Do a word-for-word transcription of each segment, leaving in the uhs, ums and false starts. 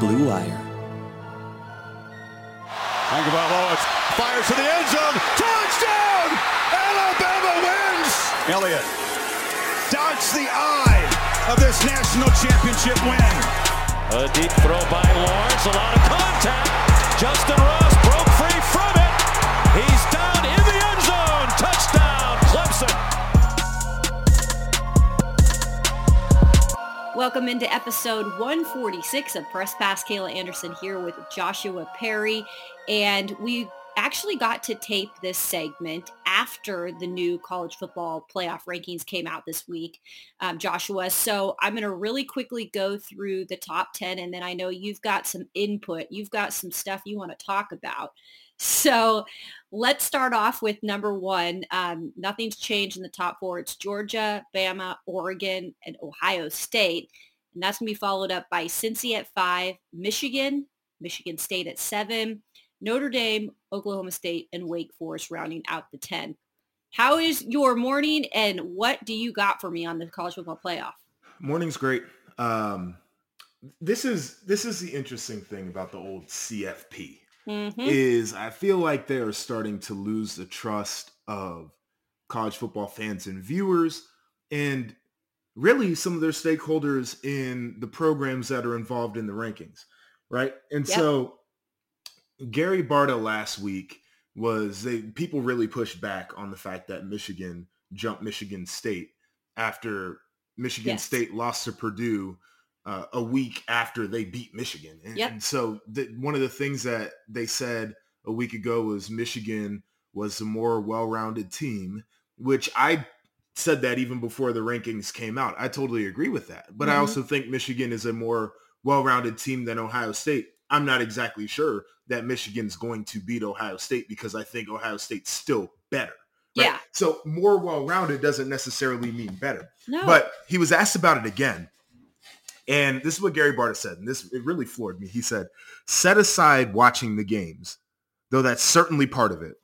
Blue Wire. Lawrence fires to the end zone. Touchdown! Alabama wins! Elliott dodged the eye of this national championship win. A deep throw by Lawrence. A lot of contact. Justin Ross broke free from it. He's down in the end zone. Touchdown, Clemson. Welcome into episode one forty-six of Press Pass. Kayla Anderson here with Joshua Perry. And we actually got to tape this segment after the new college football playoff rankings came out this week, um, Joshua. So I'm going to really quickly go through the top ten, and then I know you've got some input. You've got some stuff you want to talk about. So let's start off with number one. Um, nothing's changed in the top four. It's Georgia, Bama, Oregon, and Ohio State. And that's going to be followed up by Cincy at five, Michigan, Michigan State at seven, Notre Dame, Oklahoma State, and Wake Forest rounding out the ten. How is your morning, and what do you got for me on the college football playoff? Morning's great. Um, this is this is the interesting thing about the old C F P, mm-hmm. is I feel like they are starting to lose the trust of college football fans and viewers, and really some of their stakeholders in the programs that are involved in the rankings, right? And yep. so... Gary Barta last week was they people really pushed back on the fact that Michigan jumped Michigan State after Michigan yes. State lost to Purdue uh, a week after they beat Michigan. And, yep. and so the, one of the things that they said a week ago was Michigan was a more well-rounded team, which I said that even before the rankings came out. I totally agree with that. But mm-hmm. I also think Michigan is a more well-rounded team than Ohio State. I'm not exactly sure that Michigan's going to beat Ohio State because I think Ohio State's still better. Right? Yeah. So more well-rounded doesn't necessarily mean better. No. But he was asked about it again. And this is what Gary Barta said. And this, it really floored me. He said, set aside watching the games, though that's certainly part of it.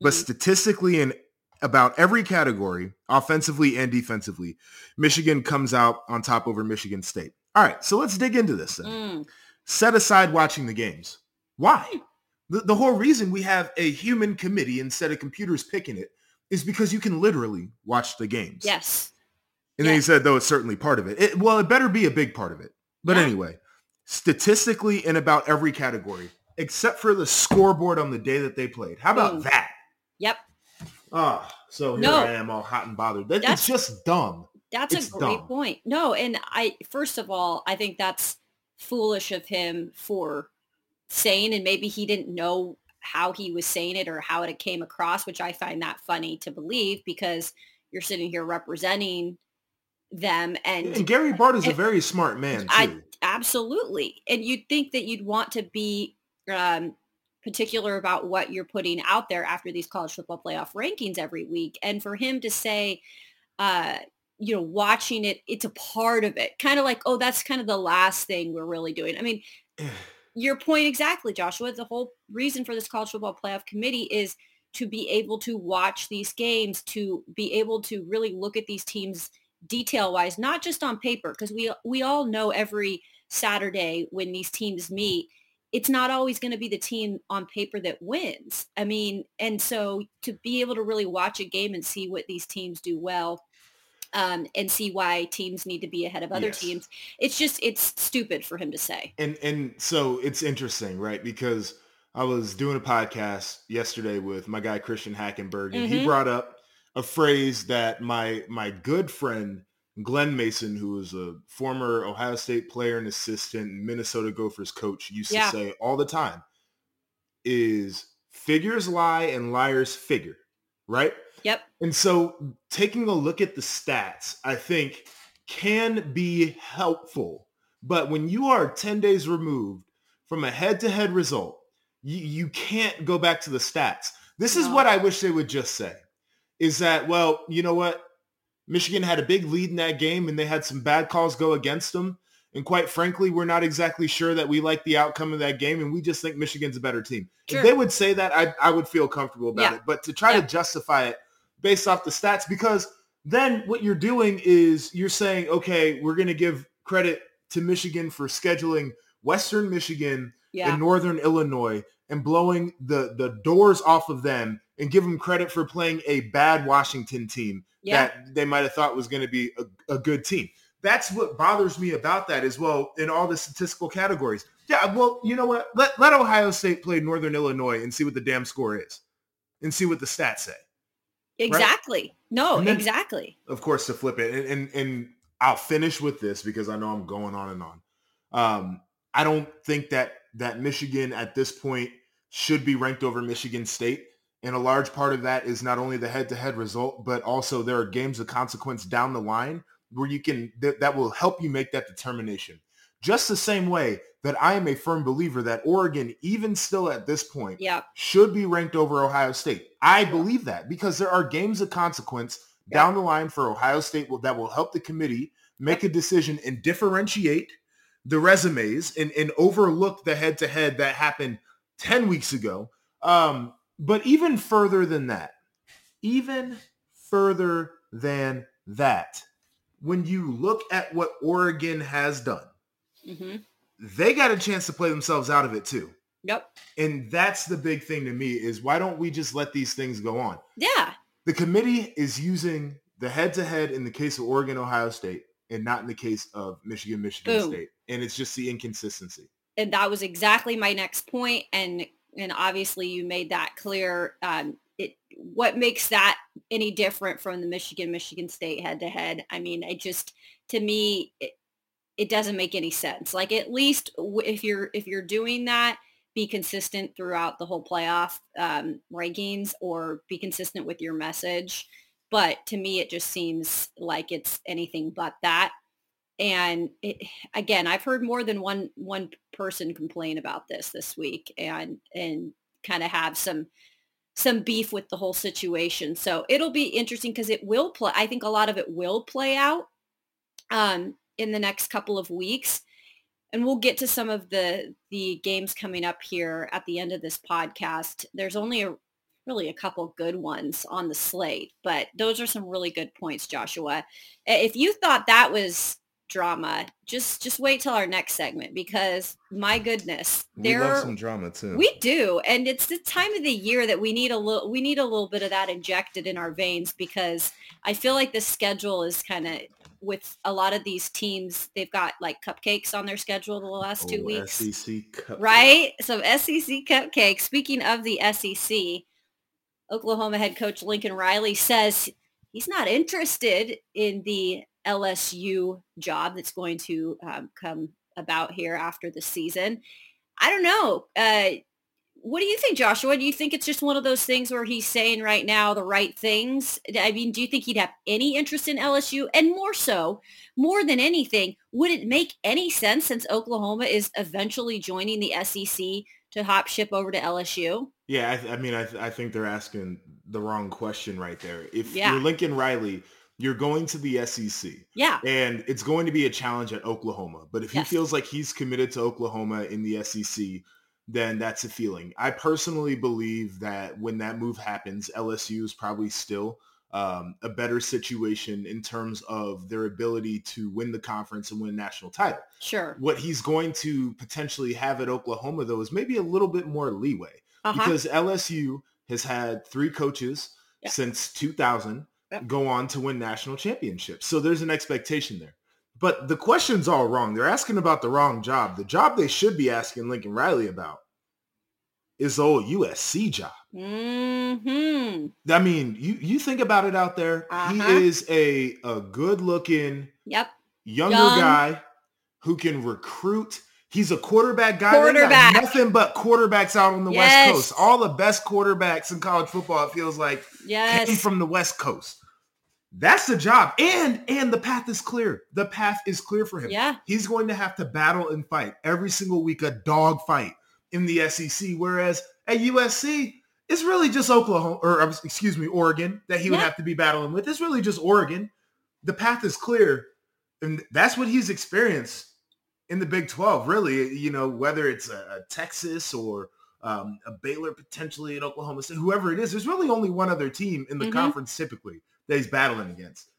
But mm-hmm. statistically in about every category, offensively and defensively, Michigan comes out on top over Michigan State. All right. So let's dig into this then. Mm. Set aside watching the games. Why? The, the whole reason we have a human committee instead of computers picking it is because you can literally watch the games. Yes. And yes. then he said, though, it's certainly part of it. it. Well, it better be a big part of it. But yeah. anyway, statistically in about every category, except for the scoreboard on the day that they played. How about Ooh. that? Yep. Oh, so here no. I am all hot and bothered. That, that's, it's just dumb. That's it's a great dumb. point. No, and I, first of all, I think that's foolish of him for saying, and maybe he didn't know how he was saying it or how it came across, which I find that funny to believe because you're sitting here representing them. And, and Gary Barta is a very smart man, too. I, absolutely. And you'd think that you'd want to be um, particular about what you're putting out there after these college football playoff rankings every week. And for him to say, uh, you know, watching it, it's a part of it. Kind of like, oh, that's kind of the last thing we're really doing. I mean, your point exactly, Joshua. The whole reason for this college football playoff committee is to be able to watch these games, to be able to really look at these teams detail-wise, not just on paper, because we we all know every Saturday when these teams meet, it's not always going to be the team on paper that wins. I mean, and so to be able to really watch a game and see what these teams do well, Um, and see why teams need to be ahead of other yes. teams. It's just, it's stupid for him to say. And and so it's interesting, right? Because I was doing a podcast yesterday with my guy, Christian Hackenberg, and mm-hmm. he brought up a phrase that my, my good friend, Glenn Mason, who was a former Ohio State player and assistant, Minnesota Gophers coach, used yeah. to say all the time is figures lie and liars figure, right? Yep. And so taking a look at the stats, I think, can be helpful. But when you are ten days removed from a head-to-head result, you, you can't go back to the stats. This is no. what I wish they would just say, is that, well, you know what? Michigan had a big lead in that game, and they had some bad calls go against them. And quite frankly, we're not exactly sure that we like the outcome of that game, and we just think Michigan's a better team. Sure. If they would say that, I, I would feel comfortable about yeah. it. But to try yeah. to justify it based off the stats, because then what you're doing is you're saying, okay, we're going to give credit to Michigan for scheduling Western Michigan yeah. and Northern Illinois and blowing the, the doors off of them and give them credit for playing a bad Washington team yeah. that they might have thought was going to be a, a good team. That's what bothers me about that as well in all the statistical categories. Yeah, well, you know what? Let let Ohio State play Northern Illinois and see what the damn score is and see what the stats say. Exactly. Right? No, then, exactly. Of course, to flip it. And, and and I'll finish with this because I know I'm going on and on. Um, I don't think that that Michigan at this point should be ranked over Michigan State. And a large part of that is not only the head-to-head result, but also there are games of consequence down the line where you can th- that will help you make that determination. Just the same way that I am a firm believer that Oregon, even still at this point, yeah. should be ranked over Ohio State. I believe that because there are games of consequence yeah. down the line for Ohio State that will help the committee make a decision and differentiate the resumes and, and overlook the head-to-head that happened ten weeks ago. Um, but even further than that, even further than that, when you look at what Oregon has done, mm-hmm. they got a chance to play themselves out of it too. Yep. And that's the big thing to me is why don't we just let these things go on? Yeah. The committee is using the head-to-head in the case of Oregon, Ohio State, and not in the case of Michigan, Michigan Boom. State. And it's just the inconsistency. And that was exactly my next point. And, and obviously you made that clear. Um, it, what makes that any different from the Michigan, Michigan State head-to-head? I mean, it just, to me, it, it doesn't make any sense. Like at least if you're, if you're doing that, be consistent throughout the whole playoff um, rankings or be consistent with your message. But to me, it just seems like it's anything but that. And it, again, I've heard more than one, one person complain about this this week and, and kind of have some, some beef with the whole situation. So it'll be interesting because it will play. I think a lot of it will play out. Um, in the next couple of weeks. And we'll get to some of the, the games coming up here at the end of this podcast. There's only a, really a couple good ones on the slate, but those are some really good points, Joshua. If you thought that was drama, just, just wait till our next segment because my goodness, there we love some drama too. We do. And it's the time of the year that we need a little, we need a little bit of that injected in our veins because I feel like the schedule is kind of, with a lot of these teams, they've got like cupcakes on their schedule the last two oh, weeks, S E C cupcakes. Right? So S E C cupcakes. Speaking of the S E C, Oklahoma head coach Lincoln Riley says he's not interested in the L S U job that's going to um, come about here after the season. I don't know. Uh, what do you think, Joshua? Do you think it's just one of those things where he's saying right now the right things? I mean, do you think he'd have any interest in L S U? And more so, more than anything, would it make any sense since Oklahoma is eventually joining the S E C to hop ship over to L S U? Yeah, I, th- I mean, I, th- I think they're asking the wrong question right there. If yeah. you're Lincoln Riley, you're going to the S E C. Yeah. And it's going to be a challenge at Oklahoma. But if yes. he feels like he's committed to Oklahoma in the S E C, then that's a feeling. I personally believe that when that move happens, L S U is probably still um, a better situation in terms of their ability to win the conference and win a national title. Sure. What he's going to potentially have at Oklahoma, though, is maybe a little bit more leeway uh-huh. because L S U has had three coaches yep. since two thousand yep. go on to win national championships. So there's an expectation there. But the question's all wrong. They're asking about the wrong job. The job they should be asking Lincoln Riley about is the old U S C job. Mm-hmm. I mean, you, you think about it out there. Uh-huh. He is a, a good-looking, yep. younger Young. guy who can recruit. He's a quarterback guy. Quarterback. They got nothing but quarterbacks out on the yes. West Coast. All the best quarterbacks in college football, it feels like, yes. came from the West Coast. That's the job. And and the path is clear. The path is clear for him. Yeah. He's going to have to battle and fight every single week, a dog fight in the S E C. Whereas at U S C, it's really just Oklahoma, or excuse me, Oregon that he yeah. would have to be battling with. It's really just Oregon. The path is clear. And that's what he's experienced in the Big twelve, really. You know, whether it's a, a Texas or um, a Baylor potentially at Oklahoma State, whoever it is, there's really only one other team in the mm-hmm. conference typically that he's battling against.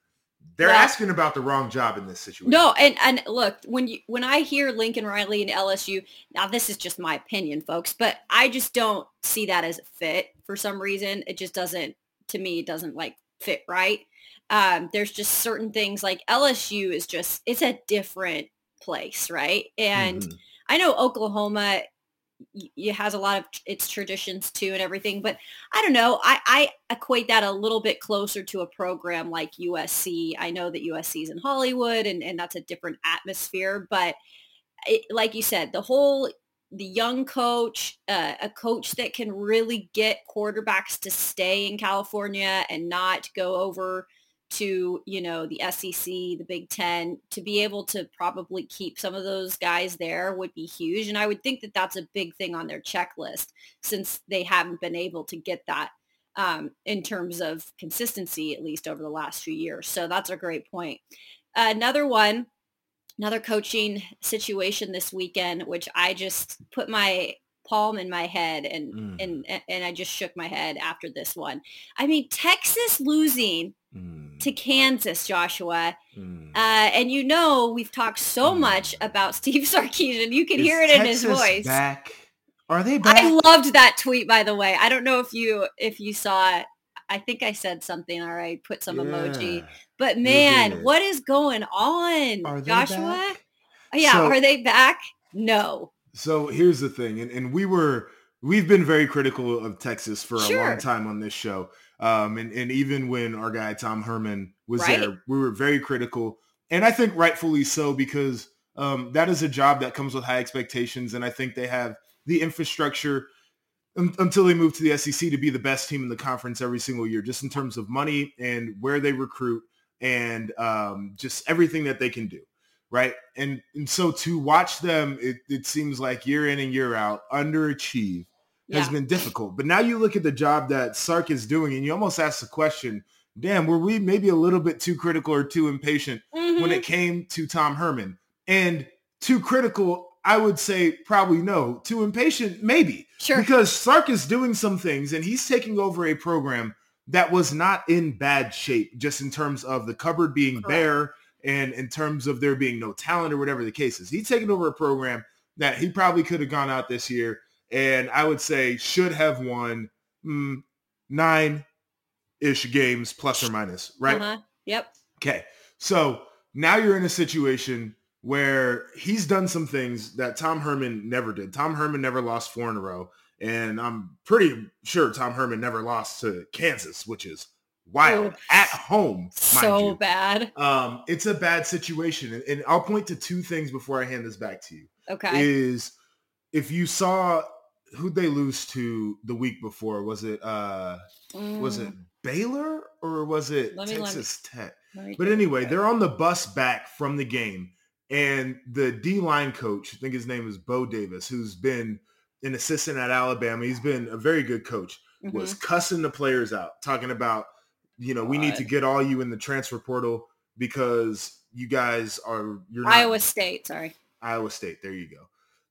They're yeah. asking about the wrong job in this situation. No, and, and look, when you when I hear Lincoln Riley and L S U, now this is just my opinion, folks, but I just don't see that as a fit for some reason. It just doesn't, to me, it doesn't like fit right. Um, there's just certain things like L S U is just, it's a different place, right? And mm-hmm. I know Oklahoma, it has a lot of its traditions too and everything, but I don't know. I, I equate that a little bit closer to a program like U S C. I know that U S C is in Hollywood and, and that's a different atmosphere, but it, like you said, the whole, the young coach, uh, a coach that can really get quarterbacks to stay in California and not go over to, you know, the S E C, the Big Ten, to be able to probably keep some of those guys there would be huge. And I would think that that's a big thing on their checklist since they haven't been able to get that um, in terms of consistency, at least over the last few years. So that's a great point. Uh, another one, another coaching situation this weekend, which I just put my palm in my head and, mm. and, and I just shook my head after this one. I mean, Texas losing Mm. to Kansas, Joshua. Mm. Uh, and you know, we've talked so mm. much about Steve Sarkisian. You can Is hear it Texas in his voice. Back? Are they back? I loved that tweet, by the way. I don't know if you if you saw it. I think I said something, all right, put some yeah, emoji. But man, what is going on, are Joshua? Back? Yeah, so, are they back? No. So here's the thing, and, and we were we've been very critical of Texas for sure. a long time on this show. Um, and, and even when our guy, Tom Herman, was right. there, we were very critical. And I think rightfully so, because um, that is a job that comes with high expectations. And I think they have the infrastructure um, until they move to the S E C to be the best team in the conference every single year, just in terms of money and where they recruit and um, just everything that they can do. Right. And, and so to watch them, it, it seems like year in and year out, underachieve. Yeah. has been difficult. But now you look at the job that Sark is doing and you almost ask the question, damn, were we maybe a little bit too critical or too impatient mm-hmm. when it came to Tom Herman? And too critical, I would say probably no. Too impatient, maybe. Sure. Because Sark is doing some things and he's taking over a program that was not in bad shape, just in terms of the cupboard being Correct. bare and in terms of there being no talent or whatever the case is. He's taking over a program that he probably could have gone out this year and I would say should have won mm, nine-ish games, plus or minus, right? Uh-huh. Yep. Okay. So now you're in a situation where he's done some things that Tom Herman never did. Tom Herman never lost four in a row. And I'm pretty sure Tom Herman never lost to Kansas, which is wild. Oh, at home, so mind you. bad. Um, it's a bad situation. And I'll point to two things before I hand this back to you. Okay. Is if you saw... Who'd they lose to the week before? Was it uh, mm. was it Baylor or was it let Texas me, Tech? But anyway, they're on the bus back from the game, and the D-line coach, I think his name is Bo Davis, who's been an assistant at Alabama. He's been a very good coach. Mm-hmm. Was cussing the players out, talking about, you know, God. we need to get all you in the transfer portal because you guys are you're not, Iowa State. Sorry, Iowa State. There you go.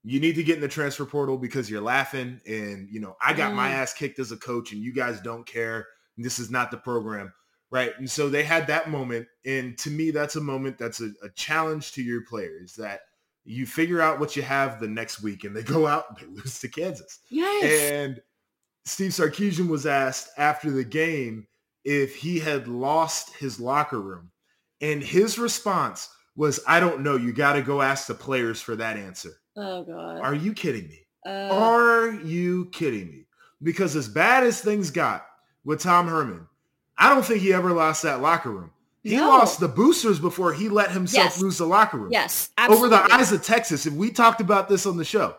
You need to get in the transfer portal because you're laughing and, you know, I got mm. my ass kicked as a coach and you guys don't care. And this is not the program, right? And so they had that moment. And to me, that's a moment that's a, a challenge to your players that you figure out what you have the next week and they go out and they lose to Kansas. Yes. And Steve Sarkisian was asked after the game if he had lost his locker room. And his response was, I don't know. You got to go ask the players for that answer. Oh, God. Are you kidding me? Uh, Are you kidding me? Because as bad as things got with Tom Herman, I don't think he ever lost that locker room. He no. lost the boosters before he let himself yes. lose the locker room. Yes, absolutely. Over the eyes of Texas. And we talked about this on the show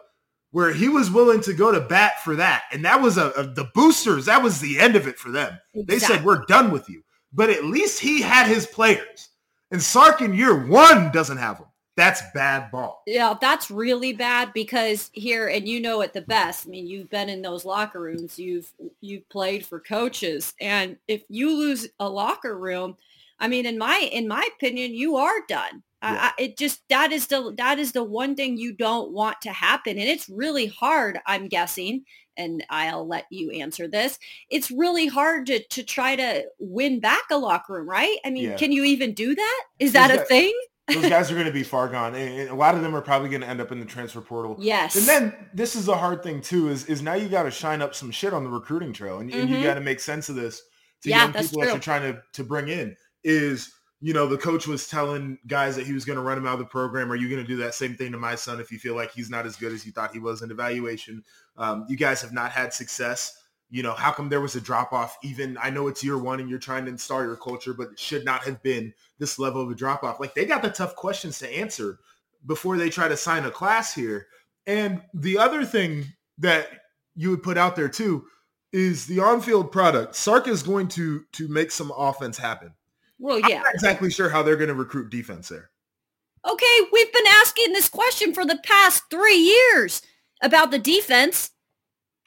where he was willing to go to bat for that. And that was a, a the boosters. That was the end of it for them. Exactly. They said, we're done with you. But at least he had his players. And Sark in year one doesn't have them. That's bad ball. Yeah, that's really bad because here, and you know it the best. I mean, you've been in those locker rooms. You've you've played for coaches, and if you lose a locker room, I mean, in my in my opinion, you are done. Yeah. I, it just, that is the, that is the one thing you don't want to happen. And it's really hard, I'm guessing, and I'll let you answer this. It's really hard to, to try to win back a locker room, right? I mean, yeah. Can you even do that? Is that those a guys, thing? Those guys are going to be far gone. And a lot of them are probably going to end up in the transfer portal. Yes. And then this is the hard thing too, is, is now you got to shine up some shit on the recruiting trail, and, mm-hmm. and you got to make sense of this to yeah, young people true. that you're trying to, to bring in is, you know, the coach was telling guys that he was going to run him out of the program. Are you going to do that same thing to my son if you feel like he's not as good as you thought he was in evaluation? Um, you guys have not had success. You know, how come there was a drop-off? Even, I know it's year one and you're trying to install your culture, but it should not have been this level of a drop-off. Like, they got the tough questions to answer before they try to sign a class here. And the other thing that you would put out there too is the on-field product. Sark is going to to make some offense happen. Well, yeah. I'm not exactly sure how they're going to recruit defense there. Okay, we've been asking this question for the past three years about the defense.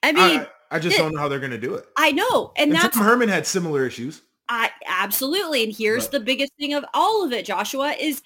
I mean, I, I just th- don't know how they're going to do it. I know, and, and that's Tom Herman had similar issues. I absolutely, and here's but. the biggest thing of all of it, Joshua, is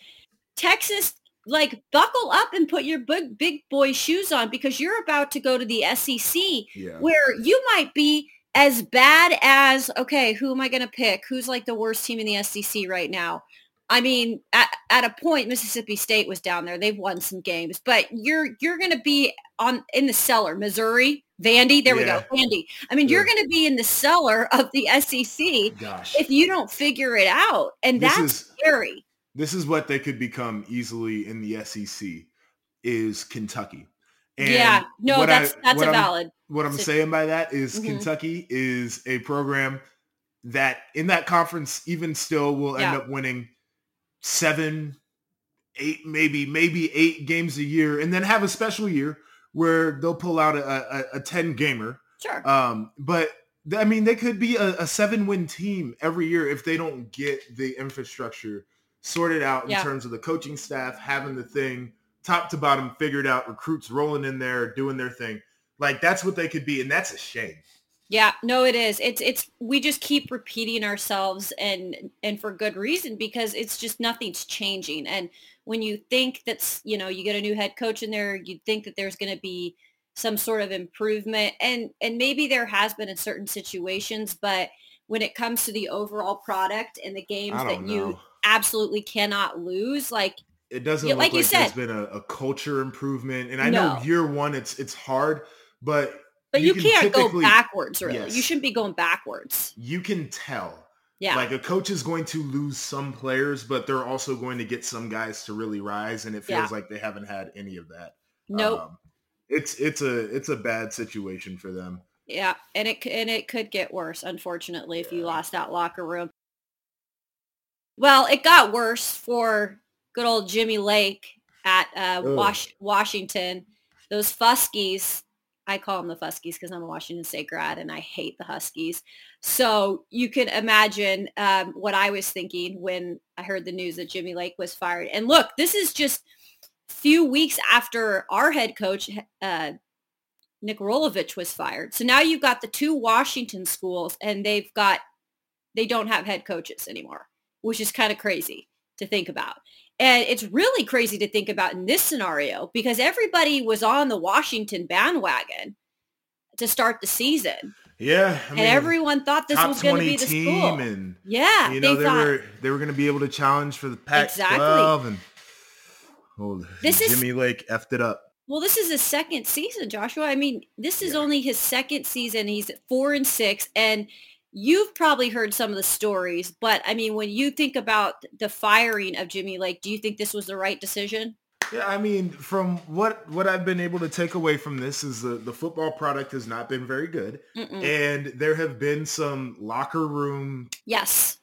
Texas. Like, buckle up and put your big, big boy shoes on, because you're about to go to the S E C, yeah. where you might be as bad as, okay, who am I going to pick? Who's like the worst team in the S E C right now? I mean, at, at a point, Mississippi State was down there. They've won some games, but you're you're going to be on in the cellar. Missouri, Vandy, there yeah. we go, Vandy. I mean, yeah. you're going to be in the cellar of the S E C Gosh. if you don't figure it out, and this that's is, scary. This is what they could become easily in the S E C is Kentucky. And yeah, no, that's I, that's a valid. What I'm saying by that is mm-hmm. Kentucky is a program that in that conference even still will yeah. end up winning seven, eight, maybe, maybe eight games a year, and then have a special year where they'll pull out a, a, a ten gamer. Sure. Um, but I mean, they could be a, a seven win team every year if they don't get the infrastructure sorted out in yeah. terms of the coaching staff, having the thing top to bottom figured out, recruits rolling in there, doing their thing. Like, that's what they could be, and that's a shame. Yeah, no, it is. It's it's we just keep repeating ourselves, and and for good reason, because it's just nothing's changing. And when you think that's, you know, you get a new head coach in there, you think that there's going to be some sort of improvement, and and maybe there has been in certain situations, but when it comes to the overall product and the games that know. you absolutely cannot lose, like. It doesn't yeah, look like, like there's been a, a culture improvement. And I no. know year one, it's it's hard, but... But you, you can can't go backwards, really. Yes. You shouldn't be going backwards. You can tell. Yeah. Like, a coach is going to lose some players, but they're also going to get some guys to really rise, and it feels yeah. like they haven't had any of that. Nope. Um, it's it's a it's a bad situation for them. Yeah, and it, and it could get worse, unfortunately, if yeah. you lost that locker room. Well, it got worse for... good old Jimmy Lake at uh, Was- Washington. Those Fuskies, I call them the Fuskies because I'm a Washington State grad and I hate the Huskies. So you can imagine um, what I was thinking when I heard the news that Jimmy Lake was fired. And look, this is just a few weeks after our head coach, uh, Nick Rolovich, was fired. So now you've got the two Washington schools, and they've got, they don't have head coaches anymore, which is kind of crazy to think about. And it's really crazy to think about in this scenario, because everybody was on the Washington bandwagon to start the season. Yeah. I mean, and everyone thought this was going to be the school. And, yeah. You know, they, they thought, were they were going to be able to challenge for the Pac twelve. Exactly. And oh, this Jimmy is, Lake effed it up. Well, this is his second season, Joshua. I mean, this is yeah. only his second season. He's at four and six. And you've probably heard some of the stories, but I mean, when you think about the firing of Jimmy Lake, do you think this was the right decision? Yeah, I mean, from what, what I've been able to take away from this is the, the football product has not been very good. Mm-mm. And there have been some locker room yes.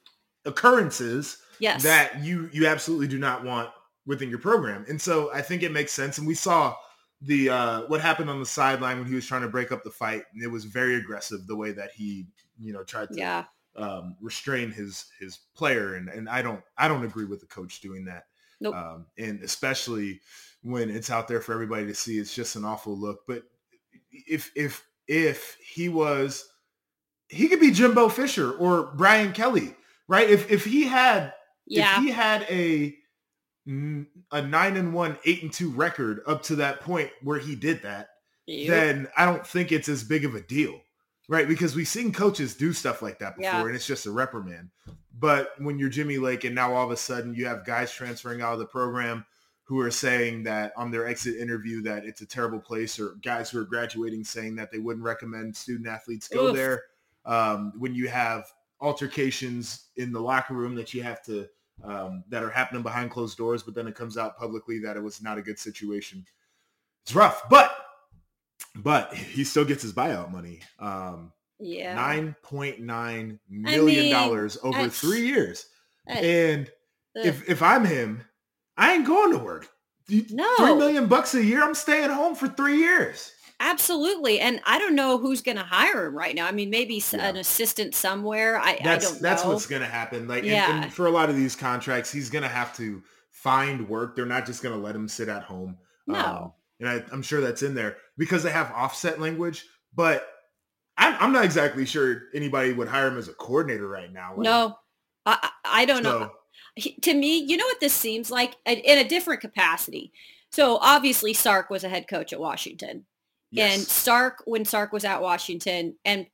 occurrences yes. that you, you absolutely do not want within your program. And so I think it makes sense. And we saw the uh, what happened on the sideline when he was trying to break up the fight. And it was very aggressive the way that he... you know, tried to yeah. um, restrain his, his player. And, and I don't, I don't agree with the coach doing that. Nope. Um, and especially when it's out there for everybody to see, it's just an awful look. But if, if, if he was, he could be Jimbo Fisher or Brian Kelly, right? If, if he had, yeah. if he had a, a nine and one, eight and two record up to that point where he did that, yep. then I don't think it's as big of a deal, right? Because we've seen coaches do stuff like that before, yeah. and it's just a reprimand. But when you're Jimmy Lake and now all of a sudden you have guys transferring out of the program who are saying that on their exit interview that it's a terrible place, or guys who are graduating saying that they wouldn't recommend student athletes go Oof. there. Um, when you have altercations in the locker room that you have to, um, that are happening behind closed doors, but then it comes out publicly that it was not a good situation. It's rough, but, but he still gets his buyout money. Um, yeah. nine point nine million dollars I mean, over I, three years. I, and ugh. if, if I'm him, I ain't going to work. No. Three million bucks a year. I'm staying home for three years. Absolutely. And I don't know who's going to hire him right now. I mean, maybe yeah. an assistant somewhere. I, that's, I don't know. That's what's going to happen. Like yeah. and, and for a lot of these contracts, he's going to have to find work. They're not just going to let him sit at home. No. Um, and I, I'm sure that's in there because they have offset language, but I'm, I'm not exactly sure anybody would hire him as a coordinator right now. Like, no, I, I don't so. know. He, to me, you know what this seems like? In a different capacity. So obviously Sark was a head coach at Washington. Yes. And Sark, when Sark was at Washington, and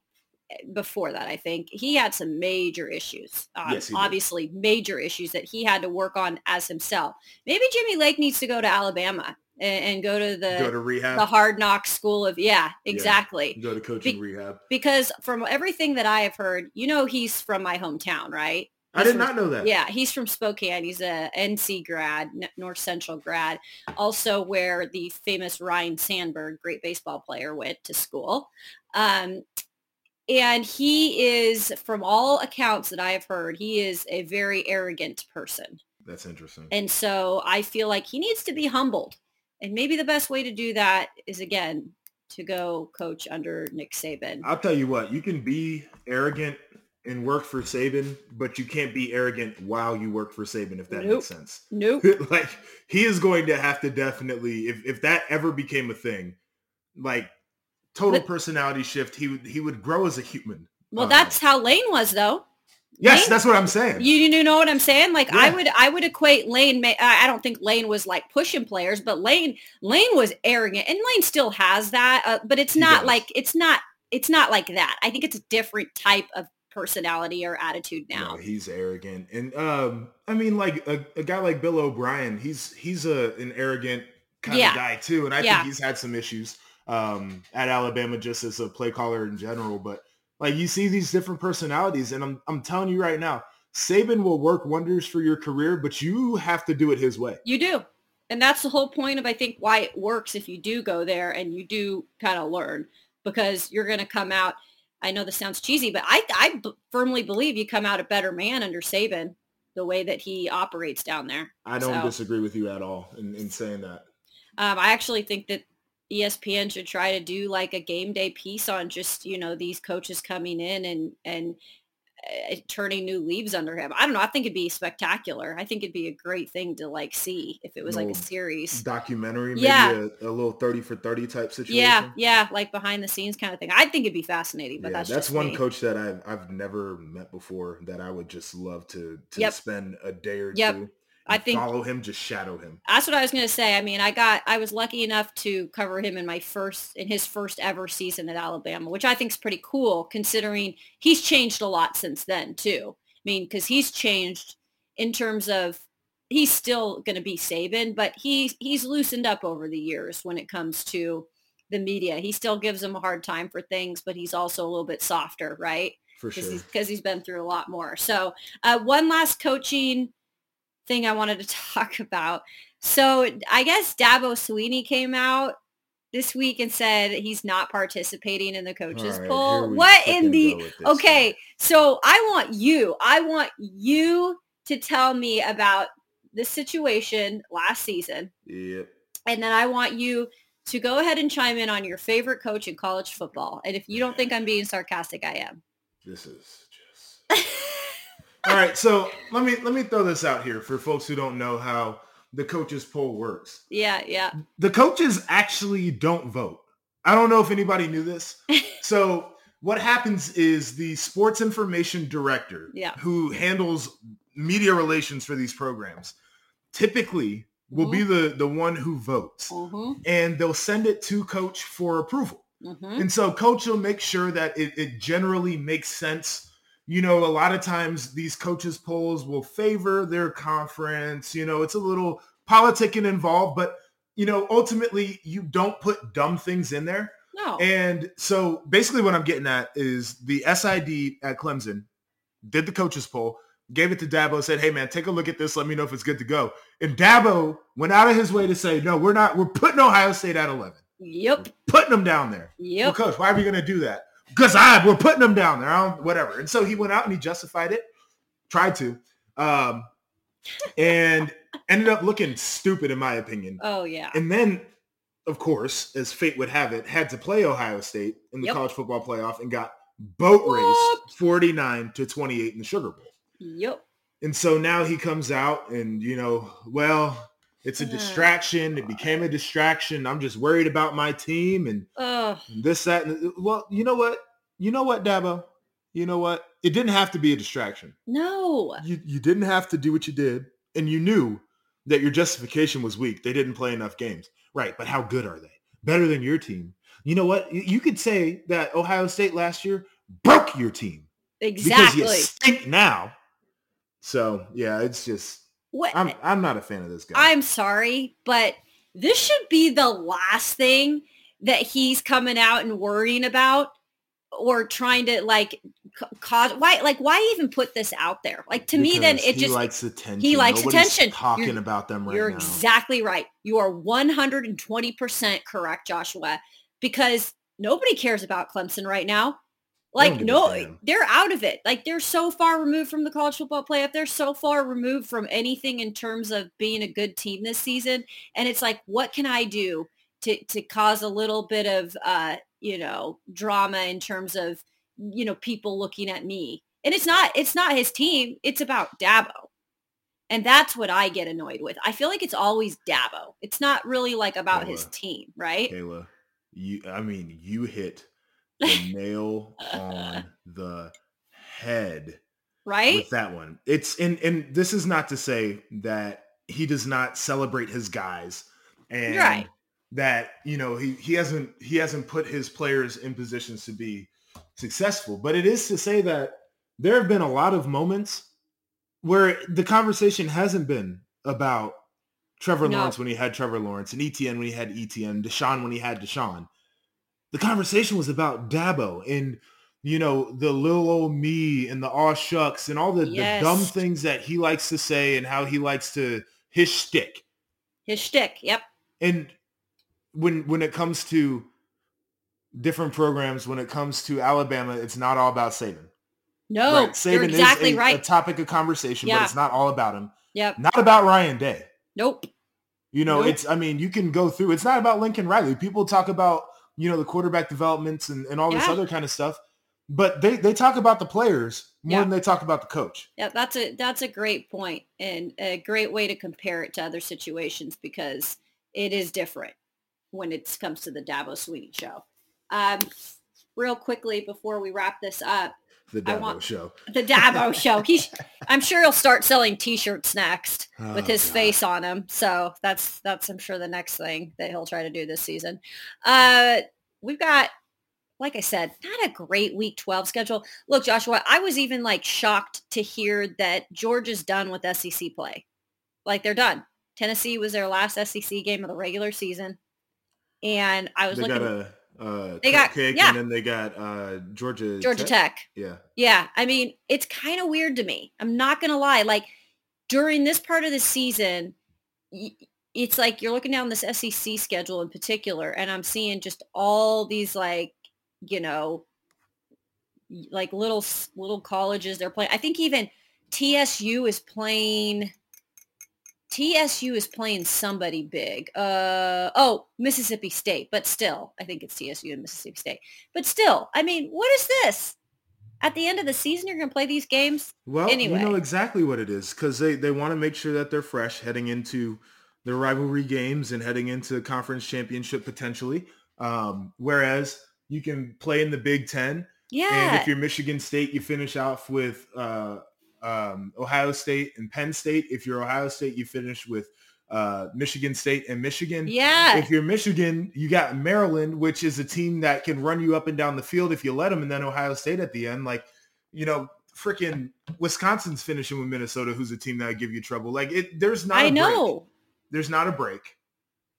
before that, I think, he had some major issues. Um, yes, obviously, did. major issues that he had to work on as himself. Maybe Jimmy Lake needs to go to Alabama and, and go to the go to rehab. the hard knock school of, yeah, exactly. Yeah. Go to coaching Be- rehab. Because from everything that I have heard, you know he's from my hometown, right? He's I did from, not know that. Yeah, he's from Spokane. He's a N C grad, North Central grad, also where the famous Ryan Sandberg, great baseball player, went to school. Um, and he is, from all accounts that I have heard, he is a very arrogant person. That's interesting. And so I feel like he needs to be humbled. And maybe the best way to do that is, again, to go coach under Nick Saban. I'll tell you what, you can be arrogant and work for Saban, but you can't be arrogant while you work for Saban, if that nope. makes sense. Nope. Like, he is going to have to definitely, if, if that ever became a thing, like, total but, personality shift, he would he would grow as a human. Well, um, that's how Lane was, though. Yes, Lane, that's what I'm saying. You, you know what I'm saying? Like, yeah. I would I would equate Lane, I don't think Lane was, like, pushing players, but Lane Lane was arrogant, and Lane still has that, uh, but it's not like, it's not, it's not like that. I think it's a different type of personality or attitude now. No, he's arrogant, and um I mean, like a, a guy like Bill O'Brien, he's he's a an arrogant kind yeah. of guy too, and I yeah. think he's had some issues um at Alabama just as a play caller in general. But like, you see these different personalities, and I'm I'm telling you right now, Saban will work wonders for your career, but you have to do it his way. You do. And that's the whole point of, I think, why it works if you do go there and you do kind of learn, because you're going to come out, I know this sounds cheesy, but I, I b- firmly believe you come out a better man under Saban, the way that he operates down there. I don't so. disagree with you at all in, in saying that. Um, I actually think that E S P N should try to do like a game day piece on just, you know, these coaches coming in and, and uh, turning new leaves under him. I don't know. I think it'd be spectacular. I think it'd be a great thing to like see if it was a like a series. Documentary, maybe yeah. a, a little thirty for thirty type situation. Yeah, yeah, like behind the scenes kind of thing. I think it'd be fascinating, but yeah, that's, that's just one me. coach that I've, I've never met before that I would just love to, to yep. spend a day or yep. two. I think follow him, just shadow him. That's what I was going to say. I mean, I got, I was lucky enough to cover him in my first, in his first ever season at Alabama, which I think is pretty cool considering he's changed a lot since then too. I mean, cause he's changed in terms of, he's still going to be Saban, but he, he's loosened up over the years when it comes to the media. He still gives him a hard time for things, but he's also a little bit softer, right? For sure. Because he's, he's been through a lot more. So uh, one last coaching thing I wanted to talk about. So I guess Dabo Swinney came out this week and said he's not participating in the coaches right, poll. What in the okay, so I want you, I want you to tell me about the situation last season. Yep. And then I want you to go ahead and chime in on your favorite coach in college football. And if you don't think I'm being sarcastic, I am. This is just all right, so let me let me throw this out here for folks who don't know how the coaches poll works. Yeah, yeah. The coaches actually don't vote. I don't know if anybody knew this. So what happens is the sports information director yeah. who handles media relations for these programs, typically will mm-hmm. be the, the one who votes. Mm-hmm. And they'll send it to coach for approval. Mm-hmm. And so coach will make sure that it, it generally makes sense. You know, a lot of times these coaches polls will favor their conference. You know, it's a little politicking involved, but, you know, ultimately you don't put dumb things in there. No. And so basically what I'm getting at is the S I D at Clemson did the coaches poll, gave it to Dabo, said, hey, man, take a look at this. Let me know if it's good to go. And Dabo went out of his way to say, no, we're not. We're putting Ohio State at eleven. Yep. We're putting them down there. Yep. Well, coach, why are we going to do that? Because I, we're putting them down there. I don't, whatever. And so he went out and he justified it, tried to, um, and ended up looking stupid, in my opinion. Oh, yeah. And then, of course, as fate would have it, had to play Ohio State in the yep. college football playoff and got boat what? raced forty-nine to twenty-eight in the Sugar Bowl. Yep. And so now he comes out and, you know, well, it's a distraction. It became a distraction. I'm just worried about my team and Ugh. this, that. And, well, you know what? You know what, Dabo? You know what? It didn't have to be a distraction. No. You you didn't have to do what you did. And you knew that your justification was weak. They didn't play enough games. Right. But how good are they? Better than your team. You know what? You could say that Ohio State last year broke your team. Exactly. Because you stink now. So, yeah, it's just what I'm, I'm not a fan of this guy. I'm sorry, but this should be the last thing that he's coming out and worrying about or trying to, like, cause. Why, like, why even put this out there? Like, to because me, then it he just likes attention. He likes Nobody's attention. Talking you're, about them right you're now. You're exactly right. You are one hundred twenty percent correct, Joshua, because nobody cares about Clemson right now. Like, no, they're out of it. Like, they're so far removed from the college football playoff. They're so far removed from anything in terms of being a good team this season. And it's like, what can I do to, to cause a little bit of, uh, you know, drama in terms of, you know, people looking at me? And it's not, it's not his team. It's about Dabo. And that's what I get annoyed with. I feel like it's always Dabo. It's not really like about Kayla, his team, right? Kayla, you, I mean, you hit the nail on the head, right? With that one, it's and and this is not to say that he does not celebrate his guys, and right. that you know he he hasn't he hasn't put his players in positions to be successful. But it is to say that there have been a lot of moments where the conversation hasn't been about Trevor no. Lawrence when he had Trevor Lawrence, and Etienne when he had Etienne, Deshaun when he had Deshaun. The conversation was about Dabo and, you know, the little old me and the aw shucks and all the, yes. the dumb things that he likes to say and how he likes to his shtick. His shtick, yep. And when when it comes to different programs, when it comes to Alabama, it's not all about Saban. No, right? Saban you're exactly is a, right. a topic of conversation, yeah. but it's not all about him. Yep. Not about Ryan Day. Nope. You know, nope. it's, I mean, you can go through. It's not about Lincoln Riley. People talk about, you know, the quarterback developments and, and all yeah. this other kind of stuff. But they, they talk about the players more yeah. than they talk about the coach. Yeah, that's a that's a great point and a great way to compare it to other situations because it is different when it comes to the Dabo Swinney show. Um, real quickly before we wrap this up. The Dabo I want, show. The Dabo show. He's, I'm sure he'll start selling T-shirts next oh, with his God. face on them. So that's, that's I'm sure, the next thing that he'll try to do this season. Uh, we've got, like I said, not a great Week twelve schedule. Look, Joshua, I was even, like, shocked to hear that Georgia's done with S E C play. Like, they're done. Tennessee was their last S E C game of the regular season. And I was they looking got a- Uh, they got cake, yeah. and then they got uh, Georgia Georgia Tech. Tech. Yeah, yeah. I mean, it's kind of weird to me. I'm not gonna lie. Like during this part of the season, it's like you're looking down this S E C schedule in particular, and I'm seeing just all these like, you know, like little little colleges they're playing. I think even T S U is playing. T S U is playing somebody big. Uh, oh, Mississippi State. But still, I think it's T S U and Mississippi State. But still, I mean, what is this? At the end of the season, you're going to play these games? Well, anyway. You know exactly what it is because they, they want to make sure that they're fresh heading into their rivalry games and heading into conference championship potentially. Um, whereas you can play in the Big Ten. Yeah. And if you're Michigan State, you finish off with uh, um, Ohio State and Penn State. If you're Ohio State, you finish with uh, Michigan State and Michigan. Yeah. If you're Michigan, you got Maryland, which is a team that can run you up and down the field if you let them. And then Ohio State at the end, like, you know, freaking Wisconsin's finishing with Minnesota, who's a team that would give you trouble. Like, it, there's not I a know. Break. There's not a break.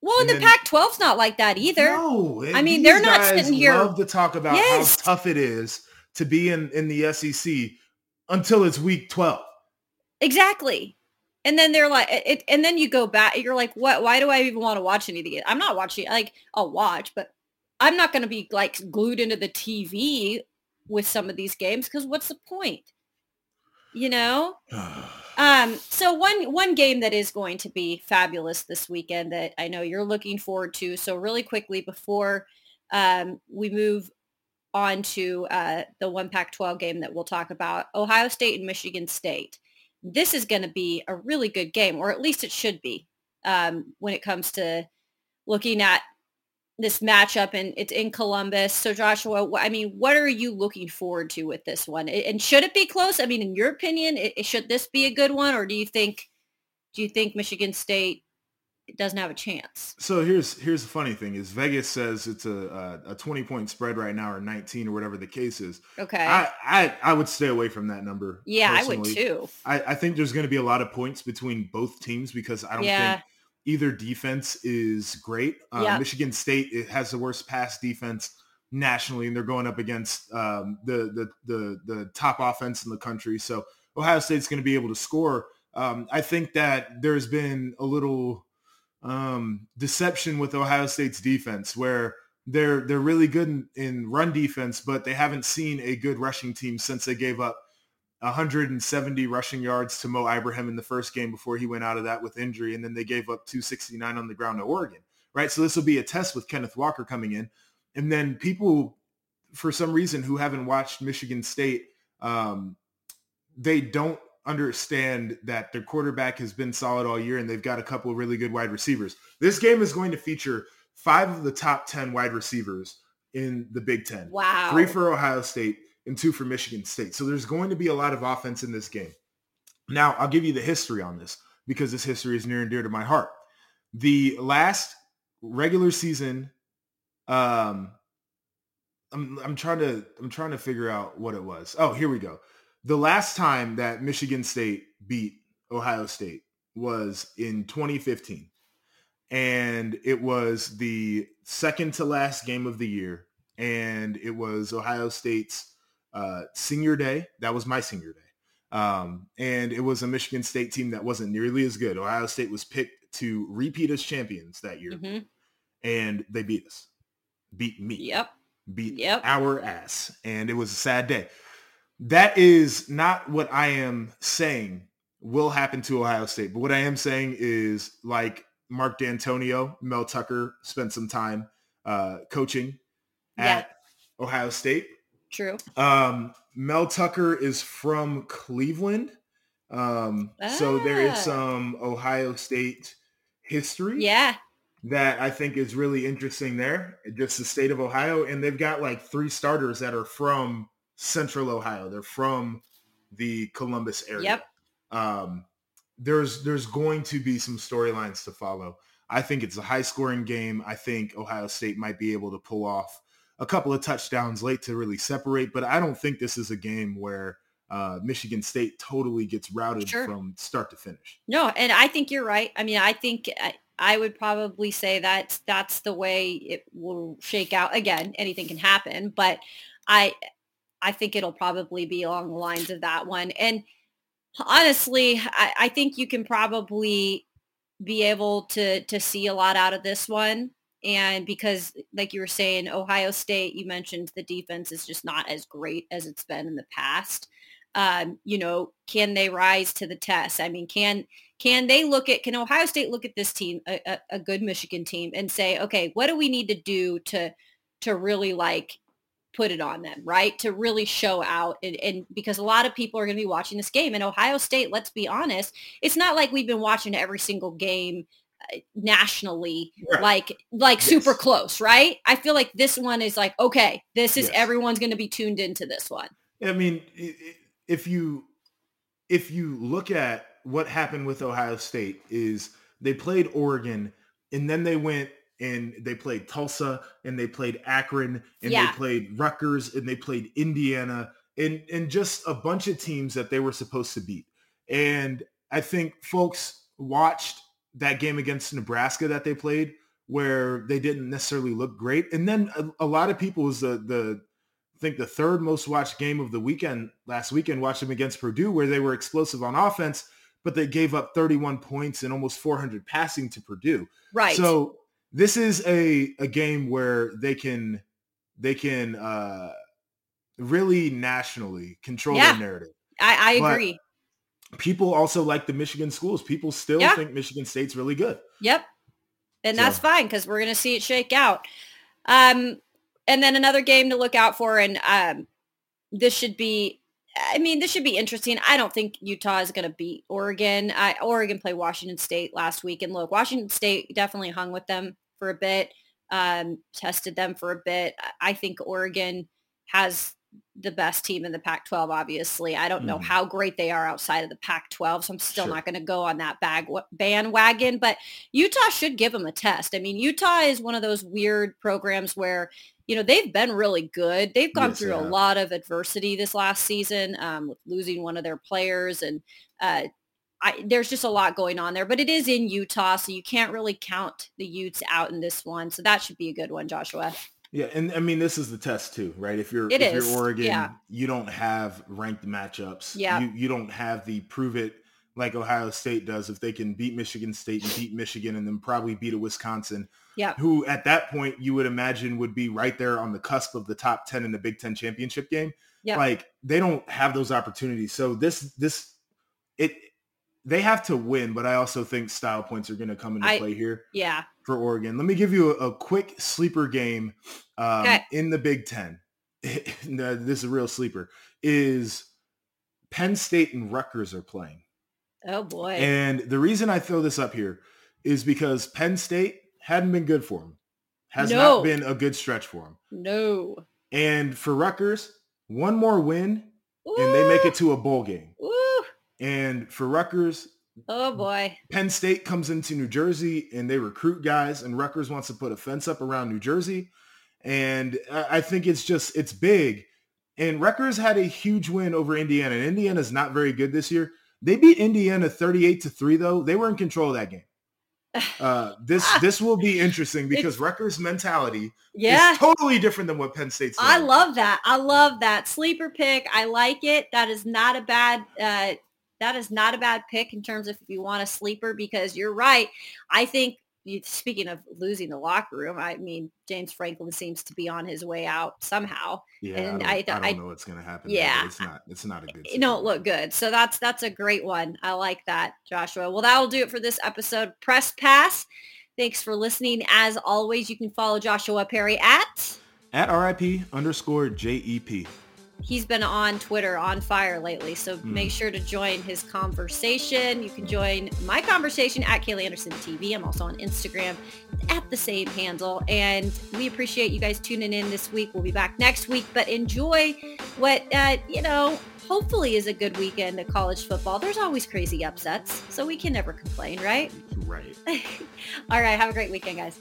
Well, and, and the Pac twelve's not like that either. No. I mean, they're not sitting here. Love to talk about yes. how tough it is to be in, in the S E C until it's week twelve. Exactly. And then they're like, it, and then you go back, you're like, what, why do I even want to watch any of these? I'm not watching, like, I'll watch, but I'm not going to be like glued into the T V with some of these games. 'Cause what's the point, you know? um, so one, one game that is going to be fabulous this weekend that I know you're looking forward to. So really quickly before um, we move on to uh, the one Pac twelve game that we'll talk about, Ohio State and Michigan State. This is going to be a really good game, or at least it should be, um, when it comes to looking at this matchup, and it's in Columbus. So Joshua, I mean, what are you looking forward to with this one? And should it be close? I mean, in your opinion, it, should this be a good one, or do you think, do you think Michigan State doesn't have a chance? So here's here's the funny thing is Vegas says it's a a twenty point spread right now, or nineteen, or whatever the case is. Okay. I I, I would stay away from that number. Yeah, personally. I would too. I, I think there's going to be a lot of points between both teams because I don't yeah. think either defense is great. Um, yeah. Michigan State, it has the worst pass defense nationally, and they're going up against um, the, the the the top offense in the country. So Ohio State's going to be able to score. Um, I think that there's been a little um deception with Ohio State's defense where they're they're really good in, in run defense, but they haven't seen a good rushing team since they gave up one hundred seventy rushing yards to Mo Ibrahim in the first game before he went out of that with injury, and then they gave up two sixty-nine on the ground to Oregon, right? So this will be a test with Kenneth Walker coming in. And then people, for some reason, who haven't watched Michigan State, um they don't understand that their quarterback has been solid all year, and they've got a couple of really good wide receivers. This game is going to feature five of the top ten wide receivers in the Big Ten. Wow. Three for Ohio State and two for Michigan State. So there's going to be a lot of offense in this game. Now, I'll give you the history on this because this history is near and dear to my heart. The last regular season, um, I'm, I'm trying to, I'm trying to figure out what it was. Oh, here we go. The last time that Michigan State beat Ohio State was in twenty fifteen, and it was the second to last game of the year, and it was Ohio State's uh, senior day. That was my senior day, um, and it was a Michigan State team that wasn't nearly as good. Ohio State was picked to repeat as champions that year, mm-hmm. and they beat us, beat me, yep, beat yep. our ass, and it was a sad day. That is not what I am saying will happen to Ohio State. But what I am saying is, like Mark D'Antonio, Mel Tucker spent some time uh, coaching at yeah. Ohio State. True. Um, Mel Tucker is from Cleveland. Um, ah. So there is some Ohio State history. Yeah. That I think is really interesting there. Just the state of Ohio. And they've got like three starters that are from Central Ohio. They're from the Columbus area. Yep. Um, there's there's going to be some storylines to follow. I think it's a high-scoring game. I think Ohio State might be able to pull off a couple of touchdowns late to really separate, but I don't think this is a game where uh, Michigan State totally gets routed sure. from start to finish. No, and I think you're right. I mean, I think I, I would probably say that that's the way it will shake out. Again, anything can happen, but I – I think it'll probably be along the lines of that one. And honestly, I, I think you can probably be able to to see a lot out of this one. And because, like you were saying, Ohio State, you mentioned the defense is just not as great as it's been in the past. Um, you know, can they rise to the test? I mean, can can they look at, can Ohio State look at this team, a, a, a good Michigan team, and say, okay, what do we need to do to to really like, put it on them, right? To really show out. And, and because a lot of people are going to be watching this game, and Ohio State, let's be honest, it's not like we've been watching every single game nationally, right. like, like yes. super close, right? I feel like this one is like, okay, this is yes. everyone's going to be tuned into this one. I mean, if you, if you look at what happened with Ohio State, is they played Oregon and then they went and they played Tulsa and they played Akron and yeah. they played Rutgers and they played Indiana and, and just a bunch of teams that they were supposed to beat. And I think folks watched that game against Nebraska that they played where they didn't necessarily look great. And then a, a lot of people was the, the, I think the third most watched game of the weekend last weekend, watched them against Purdue where they were explosive on offense, but they gave up thirty-one points and almost four hundred passing to Purdue. Right. So this is a, a game where they can, they can uh, really nationally control yeah, the narrative. I, I agree. People also like the Michigan schools. People still yeah. think Michigan State's really good. Yep. And so. That's fine because we're going to see it shake out. Um, and then another game to look out for, and um, this should be, I mean, this should be interesting. I don't think Utah is going to beat Oregon. I, Oregon played Washington State last week, and look, Washington State definitely hung with them for a bit, um, tested them for a bit. I think Oregon has the best team in the Pac twelve, obviously. I don't mm. know how great they are outside of the Pac twelve, so I'm still sure. not going to go on that bag bandwagon, but Utah should give them a test. I mean, Utah is one of those weird programs where, you know, they've been really good. They've gone yes, through yeah. a lot of adversity this last season, um, with losing one of their players, and uh, I, there's just a lot going on there, but it is in Utah, so you can't really count the Utes out in this one, so that should be a good one, Joshua. Yeah, and I mean, this is the test too, right? If you're it if is. you're Oregon, yeah. you don't have ranked matchups. Yeah. You you don't have the prove it like Ohio State does. If they can beat Michigan State and beat Michigan and then probably beat a Wisconsin, yeah. who at that point you would imagine would be right there on the cusp of the top ten in the Big Ten championship game. Yeah. Like they don't have those opportunities. So this this it they have to win, but I also think style points are going to come into I, play here. Yeah. For Oregon. Let me give you a, a quick sleeper game um, okay. in the Big Ten. No, this is a real sleeper. Is Penn State and Rutgers are playing. Oh, boy. And the reason I throw this up here is because Penn State hadn't been good for them. Has no. not been a good stretch for them. No. And for Rutgers, one more win, Ooh. and they make it to a bowl game. Ooh. And for Rutgers... Oh, boy. Penn State comes into New Jersey, and they recruit guys, and Rutgers wants to put a fence up around New Jersey. And I think it's just, it's big. And Rutgers had a huge win over Indiana, and Indiana's not very good this year. They beat Indiana thirty-eight to three, though. They were in control of that game. Uh, this this will be interesting because it's, Rutgers' mentality yeah. is totally different than what Penn State's doing. I love that. I love that. Sleeper pick. I like it. That is not a bad uh That is not a bad pick in terms of if you want a sleeper, because you're right. I think, you, speaking of losing the locker room, I mean, James Franklin seems to be on his way out somehow. Yeah, and I don't, I, I don't know what's going to happen. Yeah. It's not, it's not a good sleeper. It don't look good. So that's that's a great one. I like that, Joshua. Well, that'll do it for this episode. Press Pass. Thanks for listening. As always, you can follow Joshua Perry at? At RIP underscore JEP. He's been on Twitter on fire lately, so mm. make sure to join his conversation. You can join my conversation at Kayla Anderson T V. I'm also on Instagram at the same handle. And we appreciate you guys tuning in this week. We'll be back next week, but enjoy what, uh, you know, hopefully is a good weekend of college football. There's always crazy upsets, so we can never complain, right? Right. All right. Have a great weekend, guys.